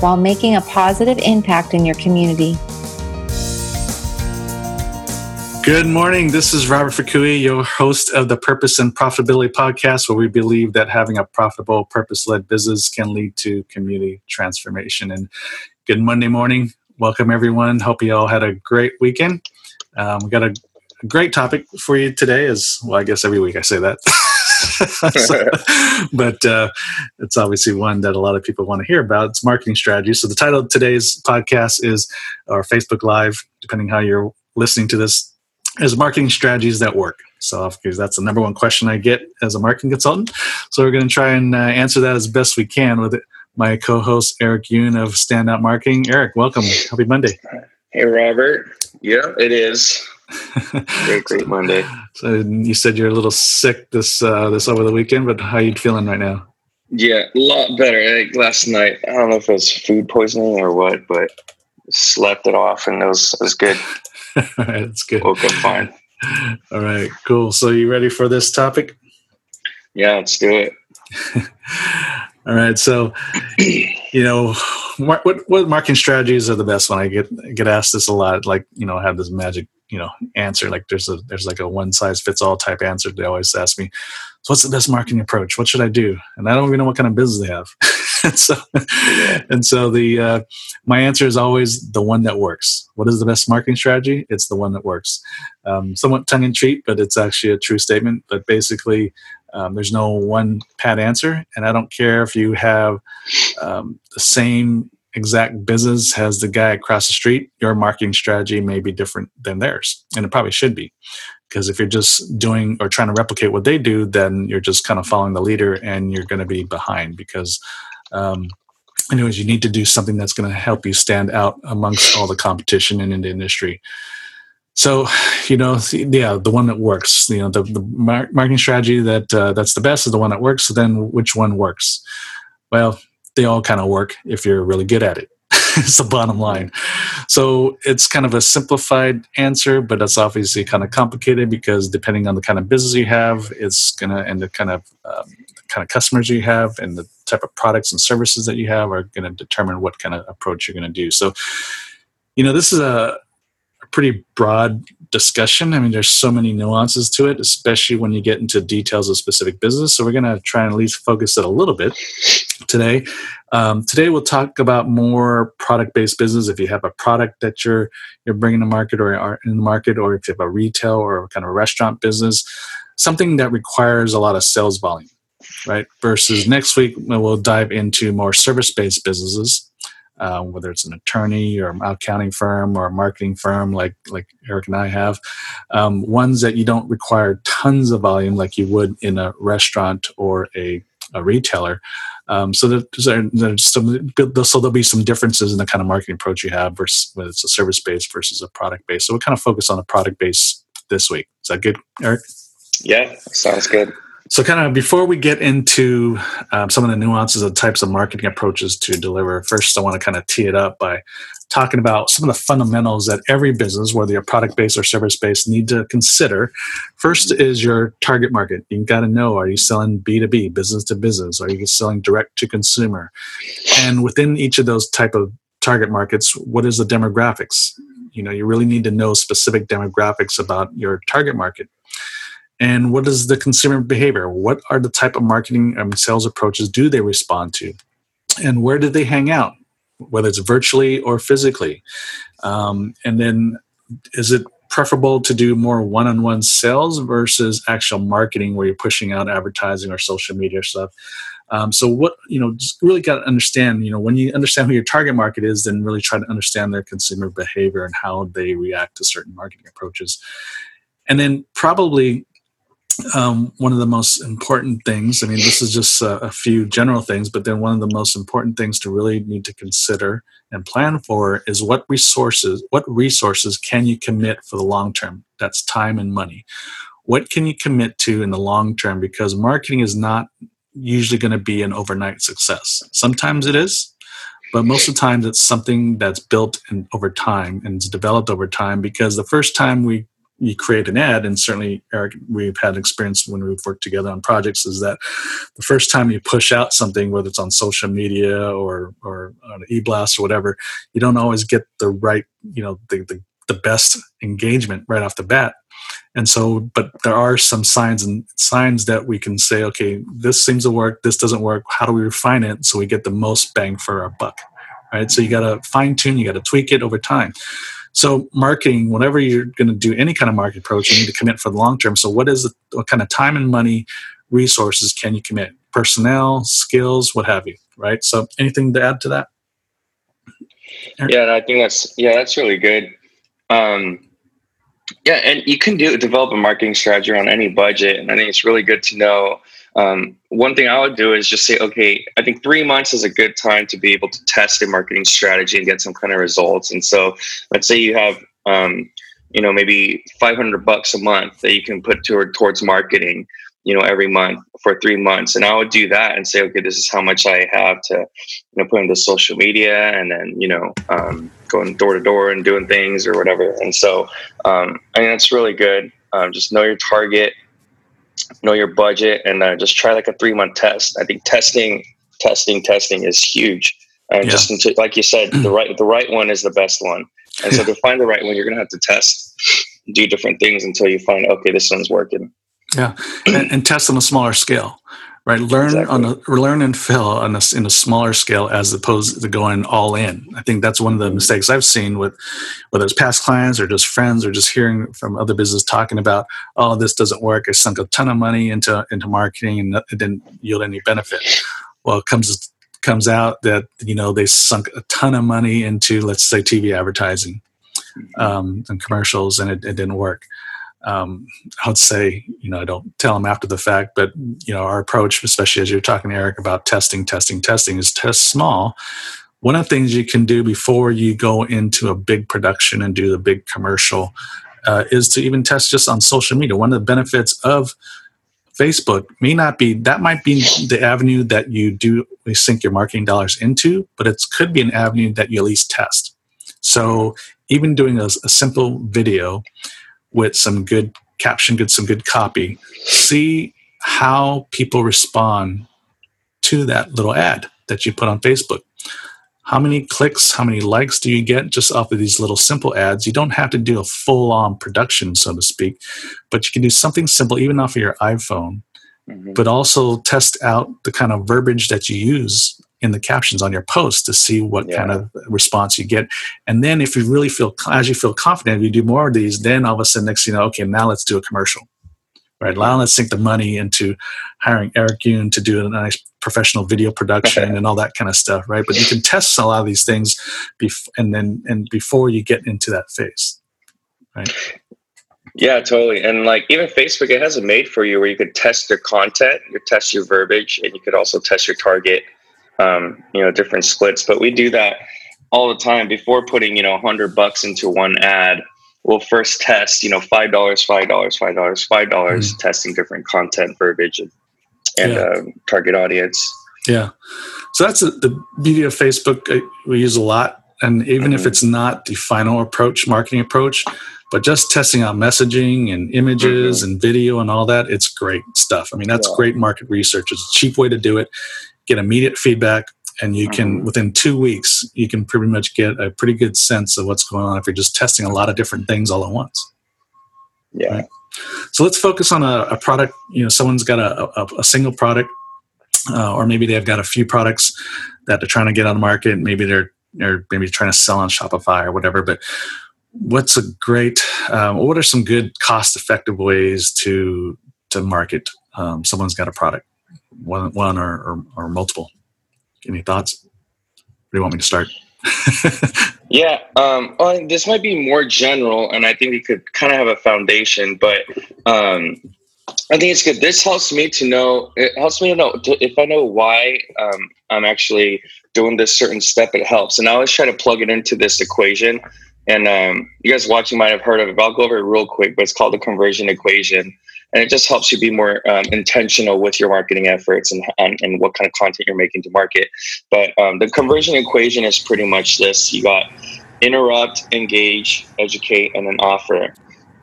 while making a positive impact in your community. Good morning. This is Robert Fukui, your host of the Purpose and Profitability podcast, where we believe that having a profitable, purpose-led business can lead to community transformation. And good Monday morning. Welcome, everyone. Hope you all had a great weekend. We got a great topic for you today. I guess every week I say that. but it's obviously one that a lot of people want to hear about. It's marketing strategy. So the title of today's podcast is, or Facebook Live, depending how you're listening to this, is marketing strategies that work. So that's the number one question I get as a marketing consultant. So we're going to try and answer that as best we can with my co-host, Eric Yoon of Standout Marketing. Eric, welcome. Happy Monday. Hey, Robert. Yeah, it is. Great Monday. So you said you're a little sick this over the weekend, but how are you feeling right now? Yeah, a lot better. Like last night, I don't know if it was food poisoning or what, but slept it off, and it was good. All right, that's good. Woke up fine. All right, cool. So you ready for this topic? Yeah, let's do it. All right, so what marketing strategies are the best one? I get asked this a lot. Like, have this magic answer. Like there's like a one size fits all type answer. They always ask me, so what's the best marketing approach? What should I do? And I don't even know what kind of business they have. So my answer is always the one that works. What is the best marketing strategy? It's the one that works. Somewhat tongue in cheek, but it's actually a true statement. But basically, there's no one pat answer. And I don't care if you have the same exact business as the guy across the street, your marketing strategy may be different than theirs. And it probably should be. Because if you're just doing or trying to replicate what they do, then you're just kind of following the leader and you're going to be behind because you need to do something that's going to help you stand out amongst all the competition and in the industry. So, the one that works, the marketing strategy that's the best is the one that works. So then which one works? Well, they all kind of work if you're really good at it. It's the bottom line. So it's kind of a simplified answer, but that's obviously kind of complicated because depending on the kind of business you have, it's going to, and the kind of customers you have and the type of products and services that you have are going to determine what kind of approach you're going to do. So, this is a pretty broad discussion. I mean, there's so many nuances to it, especially when you get into details of specific business. So we're going to try and at least focus it a little bit today. Today we'll talk about more product-based business. If you have a product that you're bringing to market or are in the market, or if you have a retail or kind of restaurant business, something that requires a lot of sales volume, right? Versus next week, we'll dive into more service-based businesses. Whether it's an attorney or an accounting firm or a marketing firm like Eric and I have, ones that you don't require tons of volume like you would in a restaurant or a retailer. So there'll be some differences in the kind of marketing approach you have versus whether it's a service-based versus a product-based. So we'll kind of focus on a product-based this week. Is that good, Eric? Yeah, sounds good. So kind of before we get into some of the nuances of types of marketing approaches to deliver, first I want to kind of tee it up by talking about some of the fundamentals that every business, whether you're product-based or service-based, need to consider. First is your target market. You've got to know, are you selling B2B, business to business? Are you selling direct to consumer? And within each of those type of target markets, what is the demographics? You really need to know specific demographics about your target market. And what is the consumer behavior? What are the type of marketing and sales approaches do they respond to? And where do they hang out, whether it's virtually or physically? And then is it preferable to do more one-on-one sales versus actual marketing where you're pushing out advertising or social media stuff? Just really got to understand, when you understand who your target market is, then really try to understand their consumer behavior and how they react to certain marketing approaches. And then probably one of the most important things, I mean, this is just a few general things, but then one of the most important things to really need to consider and plan for is what resources can you commit for the long term? That's time and money. What can you commit to in the long term? Because marketing is not usually going to be an overnight success. Sometimes it is, but most of the time it's something that's built in over time and it's developed over time, because the first time you create an ad, and certainly, Eric, we've had experience when we've worked together on projects, is that the first time you push out something, whether it's on social media or on e-blast or whatever, you don't always get the right, the best engagement right off the bat. And so, but there are some signs that we can say, okay, this seems to work, this doesn't work, how do we refine it so we get the most bang for our buck, right? So you got to fine tune, you got to tweak it over time. So marketing, whenever you're going to do any kind of market approach, you need to commit for the long term. So what kind of time and money resources can you commit? Personnel, skills, what have you, right? So anything to add to that? Eric? Yeah, I think that's really good. Yeah, and you can develop a marketing strategy on any budget, and I think it's really good to know. One thing I would do is just say, okay, I think 3 months is a good time to be able to test a marketing strategy and get some kind of results. And so let's say you have, maybe $500 a month that you can put towards marketing, every month for 3 months. And I would do that and say, okay, this is how much I have to, put into social media and then, going door to door and doing things or whatever. And so, I mean, that's really good. Just know your target, know your budget, and just try like a 3 month test. I think testing is huge. And just until, like you said, the right one is the best one. And so to find the right one, you're going to have to test, do different things until you find, okay, this one's working. Yeah, and test on a smaller scale, right? Learn and fail in a smaller scale as opposed to going all in. I think that's one of the mistakes I've seen with whether it's past clients or just friends or just hearing from other businesses talking about, oh, this doesn't work. I sunk a ton of money into marketing and it didn't yield any benefit. Well, it comes out that they sunk a ton of money into, let's say, TV advertising and commercials, and it didn't work. I would say, I don't tell them after the fact, but, our approach, especially as you're talking to Eric about testing, is test small. One of the things you can do before you go into a big production and do the big commercial is to even test just on social media. One of the benefits of Facebook might be the avenue that you do sink your marketing dollars into, but it could be an avenue that you at least test. So even doing a simple video with some good caption, some good copy, see how people respond to that little ad that you put on Facebook. How many clicks, how many likes do you get just off of these little simple ads? You don't have to do a full-on production, so to speak, but you can do something simple even off of your iPhone, but also test out the kind of verbiage that you use in the captions on your post to see what kind of response you get. And then if you really feel confident, if you do more of these, then all of a sudden next thing you know, okay, now let's do a commercial, right? Now let's sink the money into hiring Eric Yoon to do a nice professional video production and all that kind of stuff, right? But you can test a lot of these things before you get into that phase, right? Yeah, totally. And like even Facebook, it has a made for you where you could test your content, you test your verbiage, and you could also test your target, different splits. But we do that all the time before putting, $100 into one ad. We'll first test, $5, testing different content, verbiage, and target audience. Yeah. So that's the beauty of Facebook. We use a lot. And even if it's not the final marketing approach, but just testing out messaging and images and video and all that, it's great stuff. I mean, that's great market research. It's a cheap way to do it. Get immediate feedback, and you can, within 2 weeks, you can pretty much get a pretty good sense of what's going on if you're just testing a lot of different things all at once. Yeah. Right? So let's focus on a product. Someone's got a single product, or maybe they've got a few products that they're trying to get on the market. Maybe they're trying to sell on Shopify or whatever. But what's a great? What are some good cost-effective ways to market? Someone's got a product. One or multiple. Any thoughts? Where do you want me to start? Yeah. This might be more general, and I think we could kind of have a foundation, but I think it's good. This helps me to know. It helps me to know if I know why I'm actually doing this certain step. It helps, and I always try to plug it into this equation. And you guys watching might have heard of it, but I'll go over it real quick. But it's called the conversion equation, and it just helps you be more intentional with your marketing efforts and what kind of content you're making to market. But the conversion equation is pretty much this: you got interrupt, engage, educate, and then offer.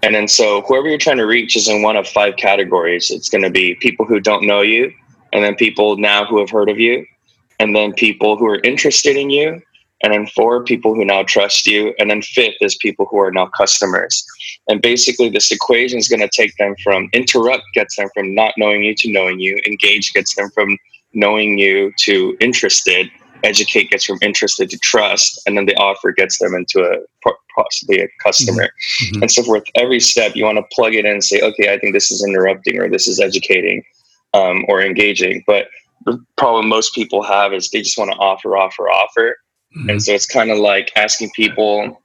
And then so whoever you're trying to reach is in one of five categories. It's going to be people who don't know you, and then people now who have heard of you, and then people who are interested in you, and then four, people who now trust you, and then fifth is people who are now customers. And basically this equation is going to take them from interrupt gets them from not knowing you to knowing you, engage gets them from knowing you to interested, educate gets from interested to trust, and then the offer gets them into possibly a customer. Mm-hmm. And so forth. Every step you want to plug it in and say, okay, I think this is interrupting, or this is educating, or engaging. But the problem most people have is they just want to offer. Mm-hmm. And so it's kind of like asking people,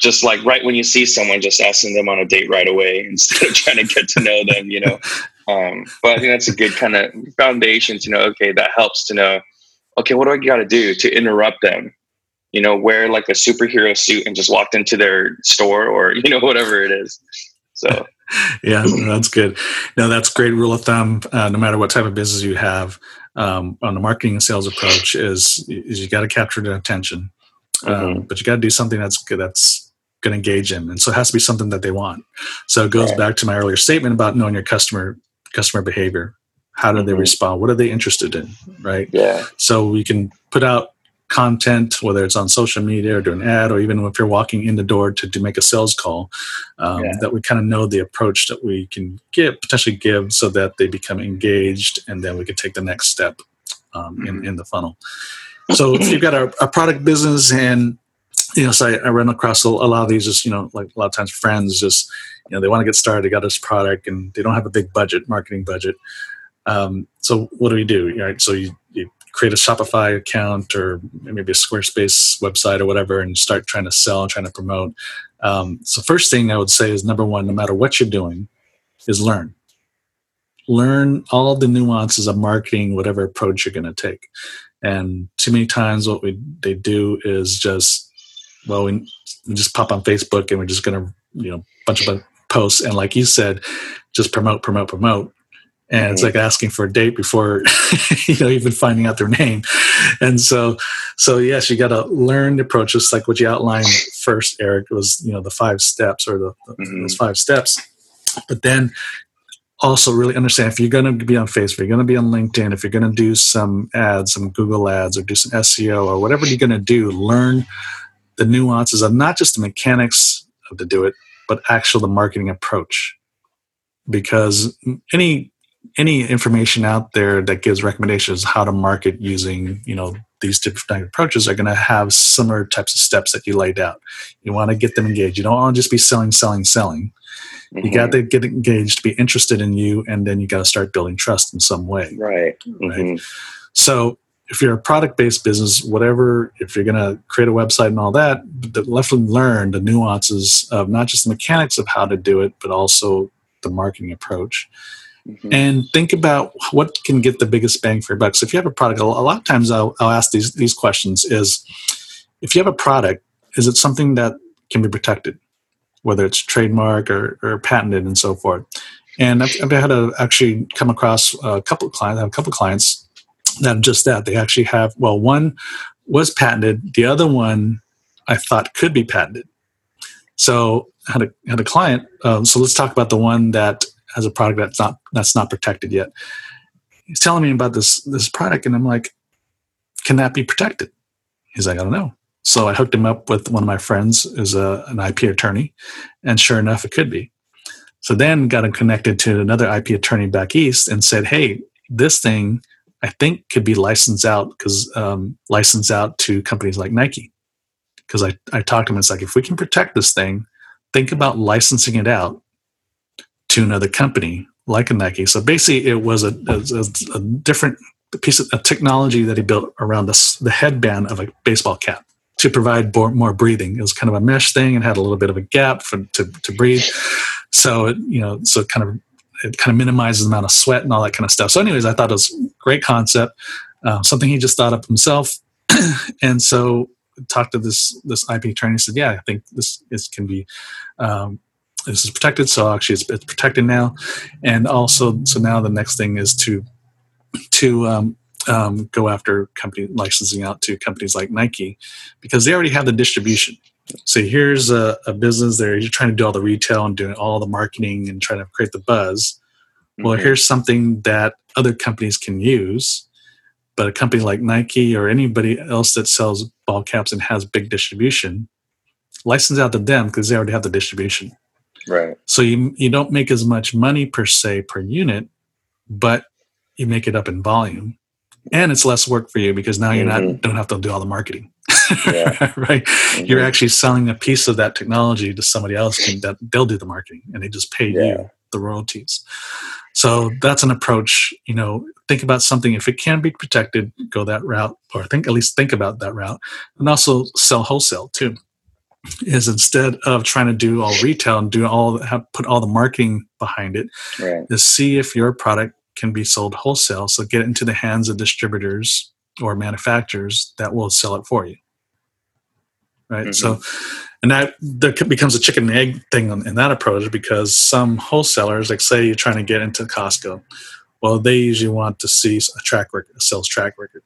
just like right when you see someone, just asking them on a date right away instead of trying to get to know them, you know? But I think that's a good kind of foundation to know, okay, that helps to know, okay, what do I got to do to interrupt them? You know, wear like a superhero suit and just walked into their store, or, you know, whatever it is. So, yeah, that's good. No, that's great rule of thumb. No matter what type of business you have, on the marketing and sales approach is you got to capture their attention, mm-hmm. but you got to do something that's good. That's going to engage them. And so it has to be something that they want. So it goes back to my earlier statement about knowing your customer behavior. How do they mm-hmm. respond? What are they interested in? Right. Yeah. So we can put out content, whether it's on social media or do an ad, or even if you're walking in the door to make a sales call, that we kind of know the approach that we can potentially give so that they become engaged, and then we can take the next step in the funnel. So if you've got a product business, and you know, so I run across a lot of these, just, you know, like a lot of times friends just, you know, they want to get started, they got this product and they don't have a big marketing budget. So what do we do? Right? So you create a Shopify account, or maybe a Squarespace website or whatever, and start trying to sell and trying to promote. So first thing I would say is, number one, no matter what you're doing, is learn. Learn all the nuances of marketing, whatever approach you're going to take. And too many times what they do is just, well, we just pop on Facebook and we're just going to, you know, bunch of posts. And like you said, just promote. And mm-hmm. it's like asking for a date before, you know, even finding out their name. And so yes, you got to learn the approach. Just like what you outlined first, Eric, was, you know, the five steps, or those five steps. But then also really understand, if you're going to be on Facebook, you're going to be on LinkedIn, if you're going to do some ads, some Google ads, or do some SEO, or whatever you're going to do, learn the nuances of not just the mechanics of to do it, but actually the marketing approach. Because any information out there that gives recommendations how to market using, you know, these different approaches are going to have similar types of steps that you laid out. You want to get them engaged. You don't want to just be selling. Mm-hmm. You got to get engaged, to be interested in you, and then you got to start building trust in some way. Right. Mm-hmm. Right. So if you're a product-based business, whatever, if you're going to create a website and all that, definitely learn the nuances of not just the mechanics of how to do it, but also the marketing approach. Mm-hmm. And think about what can get the biggest bang for your buck. So if you have a product, a lot of times I'll ask these questions is, if you have a product, is it something that can be protected, whether it's trademark or patented and so forth? And I've had to actually come across a couple of clients that are just that. They actually have, well, one was patented. The other one I thought could be patented. So I had a client. So let's talk about the one that has a product that's not protected yet. He's telling me about this product, and I'm like, can that be protected? He's like, I don't know. So I hooked him up with one of my friends who's an IP attorney, and sure enough, it could be. So then got him connected to another IP attorney back east and said, hey, this thing I think could be licensed out to companies like Nike. Because I talked to him, it's like, if we can protect this thing, think about licensing it out to another company like a Nike. So basically, it was a different piece of technology that he built around the headband of a baseball cap to provide more breathing. It was kind of a mesh thing and had a little bit of a gap to breathe. So it, you know, so it kind of it kind of minimizes the amount of sweat and all that kind of stuff. So anyways, I thought it was a great concept, something he just thought up himself. And so talked to this IP attorney and said, yeah, I think this is protected. So actually it's protected now. And also, so now the next thing is to go after company licensing out to companies like Nike, because they already have the distribution. So here's a business there. You're trying to do all the retail and doing all the marketing and trying to create the buzz. Well, here's something that other companies can use, but a company like Nike or anybody else that sells ball caps and has big distribution, license out to them because they already have the distribution. Right. So you don't make as much money per se per unit, but you make it up in volume, and it's less work for you because now you don't have to do all the marketing. Yeah. Right. Mm-hmm. You're actually selling a piece of that technology to somebody else and that they'll do the marketing and they just pay you the royalties. So that's an approach, think about something. If it can be protected, go that route, or at least think about that route, and also sell wholesale too. Is instead of trying to do all retail and put all the marketing behind it, right, to see if your product can be sold wholesale. So get it into the hands of distributors or manufacturers that will sell it for you. Right. Mm-hmm. So, and that there becomes a chicken and egg thing in that approach, because some wholesalers, like say you're trying to get into Costco, well, they usually want to see a sales track record.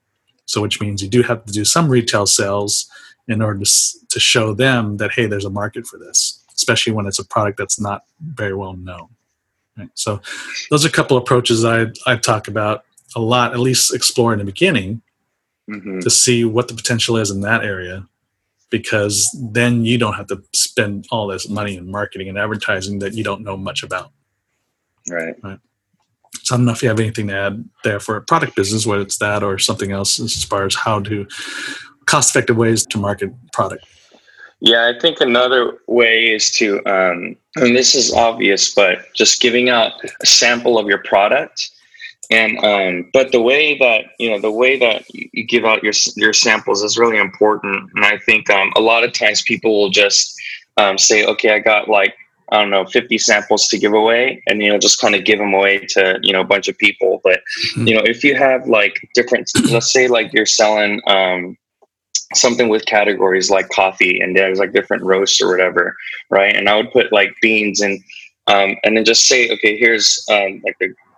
So, which means you do have to do some retail sales in order to show them that, hey, there's a market for this, especially when it's a product that's not very well known. Right. So those are a couple approaches I talk about a lot, at least explore in the beginning, to see what the potential is in that area, because then you don't have to spend all this money in marketing and advertising that you don't know much about. Right. So I don't know if you have anything to add there for a product business, whether it's that or something else as far as how to cost-effective ways to market product. Yeah, I think another way is to, and this is obvious, but just giving out a sample of your product. And but the way that you give out your samples is really important. And I think a lot of times people will just say, okay, I got 50 samples to give away, and just kind of give them away to a bunch of people. But if you have different, let's say you're selling something with categories like coffee, and there's different roasts or whatever, right? And I would put beans and then just say, okay, here's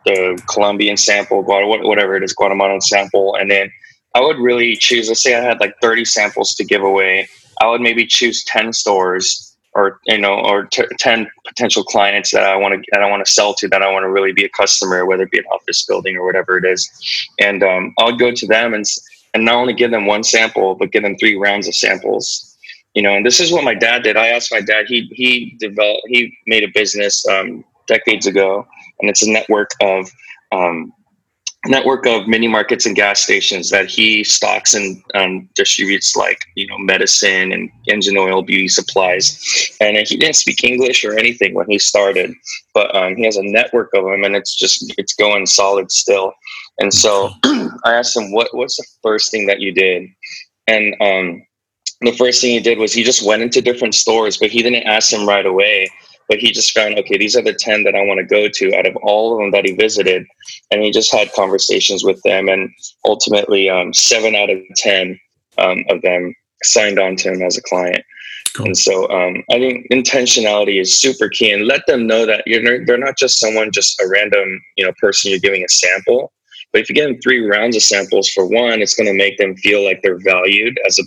the Colombian sample, whatever it is, Guatemalan sample. And then I would really choose, let's say I had 30 samples to give away. I would maybe choose 10 stores or 10 potential clients that I want to sell to, that I want to really be a customer, whether it be an office building or whatever it is. And I would go to them and not only give them one sample, but give them 3 rounds of samples. And this is what my dad did. I asked my dad, he made a business decades ago, and it's a network of mini markets and gas stations that he stocks and distributes medicine and engine oil, beauty supplies. And he didn't speak English or anything when he started, but he has a network of them, and it's going solid still. And so I asked him, what's the first thing that you did? And the first thing he did was he just went into different stores, but he didn't ask them right away. But he just found, okay, these are the 10 that I want to go to out of all of them that he visited. And he just had conversations with them. And ultimately, 7 out of 10 of them signed on to him as a client. Cool. And so I think intentionality is super key, and let them know that they're not just someone, just a random person you're giving a sample. But if you give them 3 rounds of samples, for one, it's going to make them feel like they're valued as a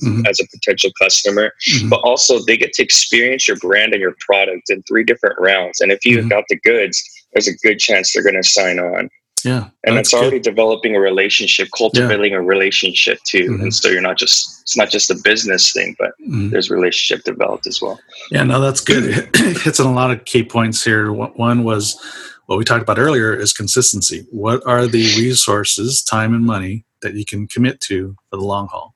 potential customer. Mm-hmm. But also, they get to experience your brand and your product in 3 different rounds. And if you've got the goods, there's a good chance they're going to sign on. Yeah, and it's already developing a relationship, cultivating a relationship too. And so it's not just a business thing, but there's relationship developed as well. Yeah, no, that's good. It hits on a lot of key points here. One was, what we talked about earlier is consistency. What are the resources, time and money, that you can commit to for the long haul?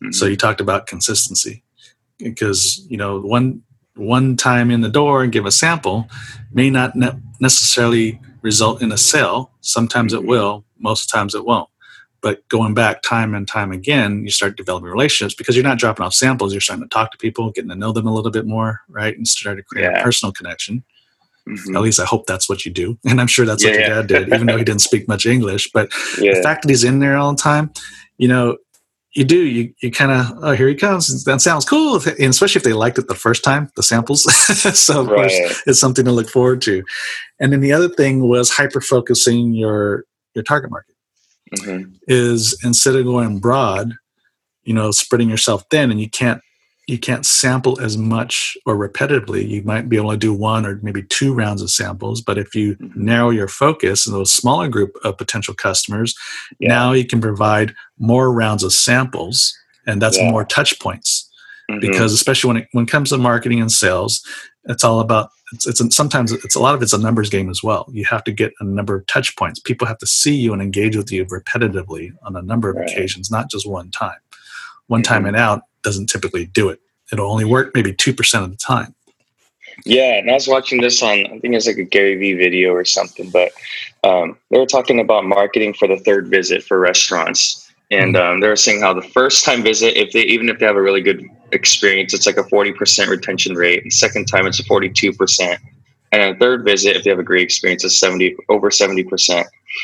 Mm-hmm. So you talked about consistency, because one time in the door and give a sample may not necessarily result in a sale. Sometimes it will, most times it won't. But going back time and time again, you start developing relationships, because you're not dropping off samples. You're starting to talk to people, getting to know them a little bit more, right? And start to create a personal connection. Mm-hmm. At least I hope that's what you do. And I'm sure that's what your dad did, even though he didn't speak much English. But the fact that he's in there all the time, you know, you do, you kind of, oh, here he comes. That sounds cool. And especially if they liked it the first time, the samples. So of course, it's something to look forward to. And then the other thing was hyper-focusing your target market. Mm-hmm. Is instead of going broad, you know, spreading yourself thin, and you can't sample as much or repetitively. You might be able to do one or maybe two rounds of samples, but if you narrow your focus in those smaller group of potential customers, now you can provide more rounds of samples, and that's more touch points. Mm-hmm. Because especially when it comes to marketing and sales, it's all about, it's sometimes a numbers game as well. You have to get a number of touch points. People have to see you and engage with you repetitively on a number of occasions, not just one time. One time and out doesn't typically do it. It'll only work maybe 2% of the time. Yeah, and I was watching this on, I think it's like a Gary Vee video or something, but they were talking about marketing for the third visit for restaurants. And they were saying how the first time visit, even if they have a really good experience, it's like a 40% retention rate. And second time, it's a 42%. And on the third visit, if they have a great experience, it's over 70%.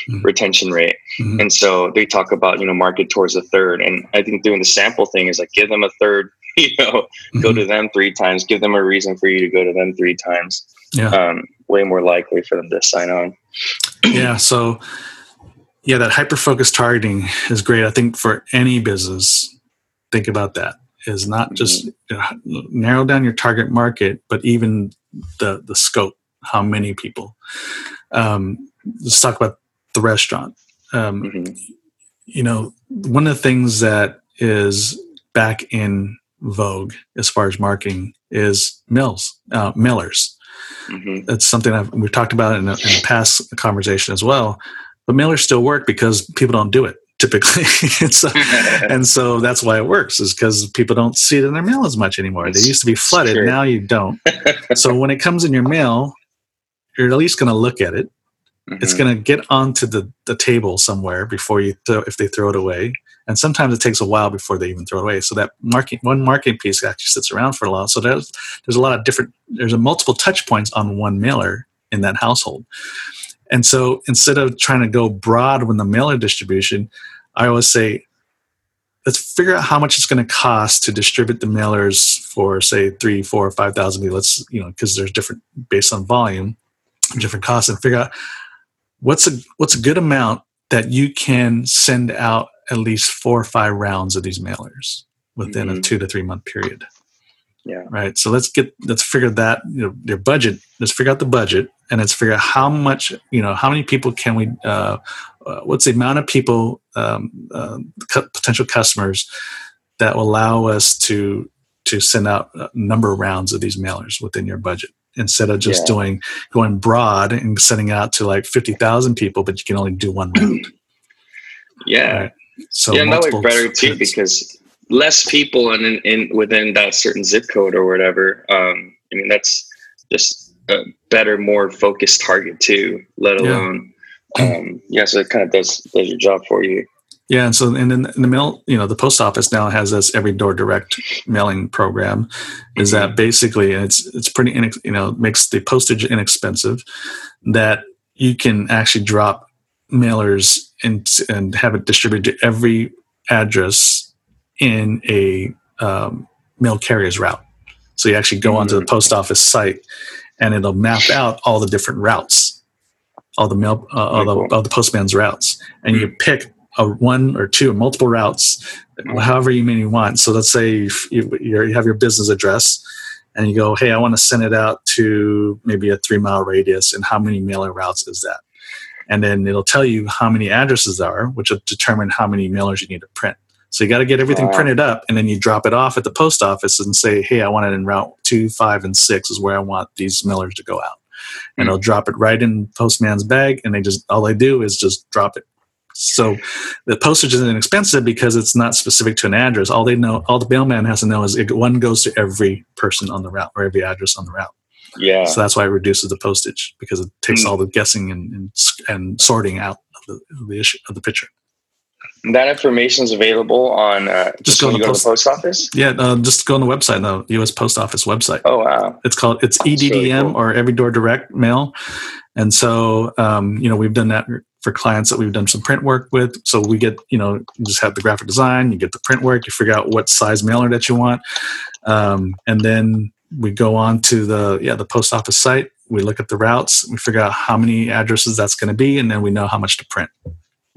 Mm-hmm. retention rate. Mm-hmm. And so they talk about, you know, market towards a third. And I think doing the sample thing is like, give them a third, you know, mm-hmm. go to them three times, give them a reason for you to go to them three times. Yeah. Way more likely for them to sign on. Yeah. So yeah, that hyper-focused targeting is great. I think for any business, think about that. Is not just narrow down your target market, but even the scope, how many people. Let's talk about the restaurant. You know, one of the things that is back in vogue as far as marketing is mailers. Mm-hmm. That's something we've talked about in a past conversation as well. But mailers still work because people don't do it typically. and so that's why it works, is because people don't see it in their mail as much anymore. They used to be flooded. Sure. Now you don't. So when it comes in your mail, you're at least going to look at it. Mm-hmm. It's going to get onto the table somewhere before if they throw it away. And sometimes it takes a while before they even throw it away. So that marketing piece actually sits around for a while. So there's a lot of there's multiple touch points on one mailer in that household. And so instead of trying to go broad with the mailer distribution, I always say, let's figure out how much it's going to cost to distribute the mailers for, say, 3, 4, 5,000. Let's, you know, because there's different based on volume, different costs, and figure out what's a good amount that you can send out at least 4 or 5 rounds of these mailers within a 2 to 3 month period. Yeah. Right. So let's figure that, you know, your budget. Let's figure out the budget, and let's figure out how much, you know, how many people can we? What's the amount of people, potential customers, that will allow us to send out a number of rounds of these mailers within your budget? Instead of just going broad and sending out to like 50,000 people, but you can only do one round. Right. So yeah, that way better too, because less people in within that certain zip code or whatever. I mean, that's just a better, more focused target too. Let alone, so it kind of does your job for you. Yeah, and so in the mail, you know, the post office now has this every door direct mailing program. Is that basically, and it's pretty, you know, makes the postage inexpensive, that you can actually drop mailers and have it distributed to every address in a mail carrier's route. So you actually go onto the post office site, and it'll map out all the different routes, all the mail, all the postman's routes, and you pick a one or two or multiple routes, however you mean you want. So let's say you have your business address and you go, hey, I want to send it out to maybe a 3-mile radius, and how many mailer routes is that? And then it'll tell you how many addresses there are, which will determine how many mailers you need to print. So you got to get everything printed up, and then you drop it off at the post office and say, hey, I want it in route 2, 5, and 6 is where I want these mailers to go out. And it'll drop it right in postman's bag, and all they do is drop it. So the postage isn't expensive because it's not specific to an address. All the mailman has to know is one goes to every person on the route or every address on the route. Yeah. So that's why it reduces the postage, because it takes all the guessing and sorting out of the issue of the picture. That information is available on just go to the post office. Yeah, just go on the website, the U.S. Post Office website. Oh wow! It's EDDM really cool. Or Every Door Direct Mail, and so we've done that for clients that we've done some print work with. So we get you just have the graphic design, you get the print work, you figure out what size mailer that you want, and then we go on to the post office site. We look at the routes, we figure out how many addresses that's going to be, and then we know how much to print.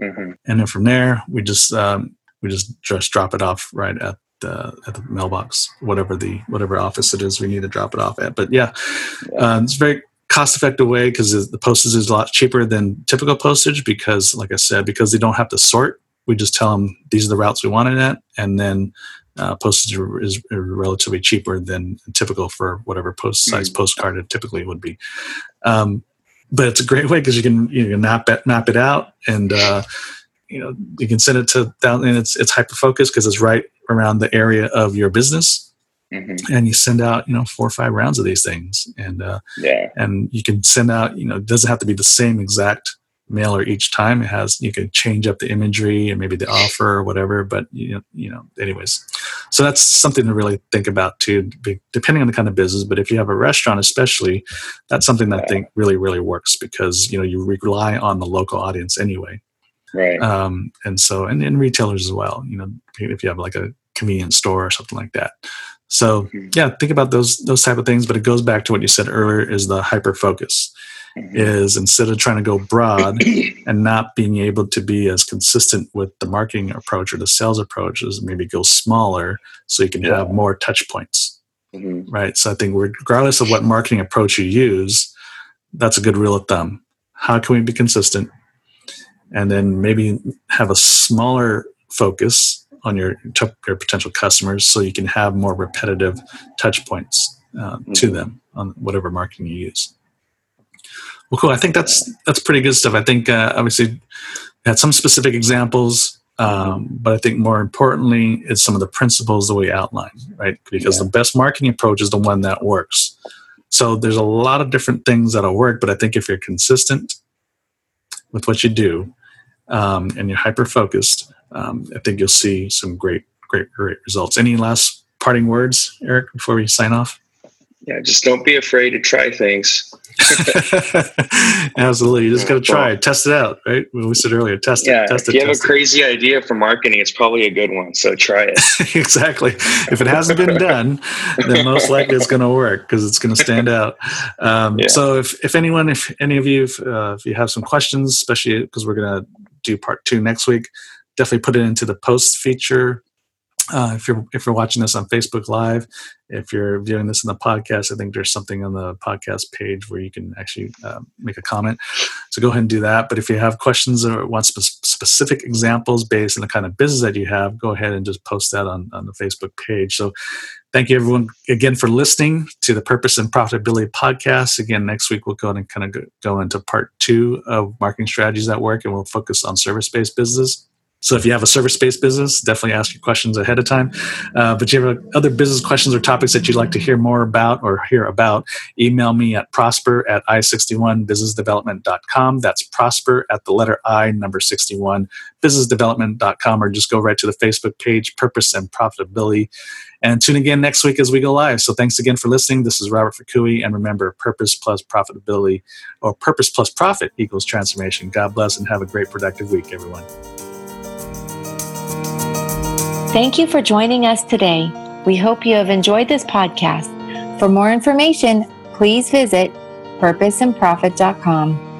Mm-hmm. And then from there, we just drop it off right at the mailbox, whatever office it is we need to drop it off at. But it's a very cost-effective way because the postage is a lot cheaper than typical postage because, like I said, because they don't have to sort. We just tell them these are the routes we want it at, and then postage is relatively cheaper than typical for whatever size postcard it typically would be. But it's a great way because you can map it out, and you can send it to down, and it's hyper focused because it's right around the area of your business, mm-hmm. and you send out 4 or 5 rounds of these things, and you can send out it doesn't have to be the same exact mailer each time. You can change up the imagery and maybe the offer or whatever, but anyways. So that's something to really think about too, depending on the kind of business. But if you have a restaurant especially, that's something that I think really, really works because, you rely on the local audience anyway. Right. And retailers as well, if you have like a convenience store or something like that. So mm-hmm. Think about those type of things, but it goes back to what you said earlier is the hyper-focus. Mm-hmm. Is instead of trying to go broad and not being able to be as consistent with the marketing approach or the sales approach is maybe go smaller so you can have more touch points, mm-hmm. right? So I think regardless of what marketing approach you use, that's a good rule of thumb. How can we be consistent? And then maybe have a smaller focus on your potential customers so you can have more repetitive touch points mm-hmm. to them on whatever marketing you use. Well, cool. I think that's pretty good stuff. I think obviously we had some specific examples, but I think more importantly is some of the principles that we outlined, right? Because the best marketing approach is the one that works. So there's a lot of different things that'll work, but I think if you're consistent with what you do and you're hyper-focused, I think you'll see some great, great, great results. Any last parting words, Eric, before we sign off? Yeah, just don't be afraid to try things. Absolutely. You just got to try. Test it out, right? We said earlier, test it. If you have a crazy idea for marketing, it's probably a good one, so try it. Exactly. If it hasn't been done, then most likely it's going to work because it's going to stand out. So if any of you have some questions, especially because we're going to do part 2 next week, definitely put it into the post feature. If you're watching this on Facebook Live, if you're viewing this in the podcast, I think there's something on the podcast page where you can actually make a comment. So go ahead and do that. But if you have questions or want specific examples based on the kind of business that you have, go ahead and just post that on the Facebook page. So thank you everyone again for listening to the Purpose and Profitability podcast. Again, next week we'll go into part 2 of marketing strategies that work, and we'll focus on service-based business. So if you have a service-based business, definitely ask your questions ahead of time. But if you have other business questions or topics that you'd like to hear more about or hear about, email me at prosper@i61businessdevelopment.com. That's prosper@i61 businessdevelopment.com, or just go right to the Facebook page, Purpose and Profitability. And tune again next week as we go live. So thanks again for listening. This is Robert Fukui. And remember, purpose plus profitability or purpose plus profit equals transformation. God bless and have a great productive week, everyone. Thank you for joining us today. We hope you have enjoyed this podcast. For more information, please visit purposeandprofit.com.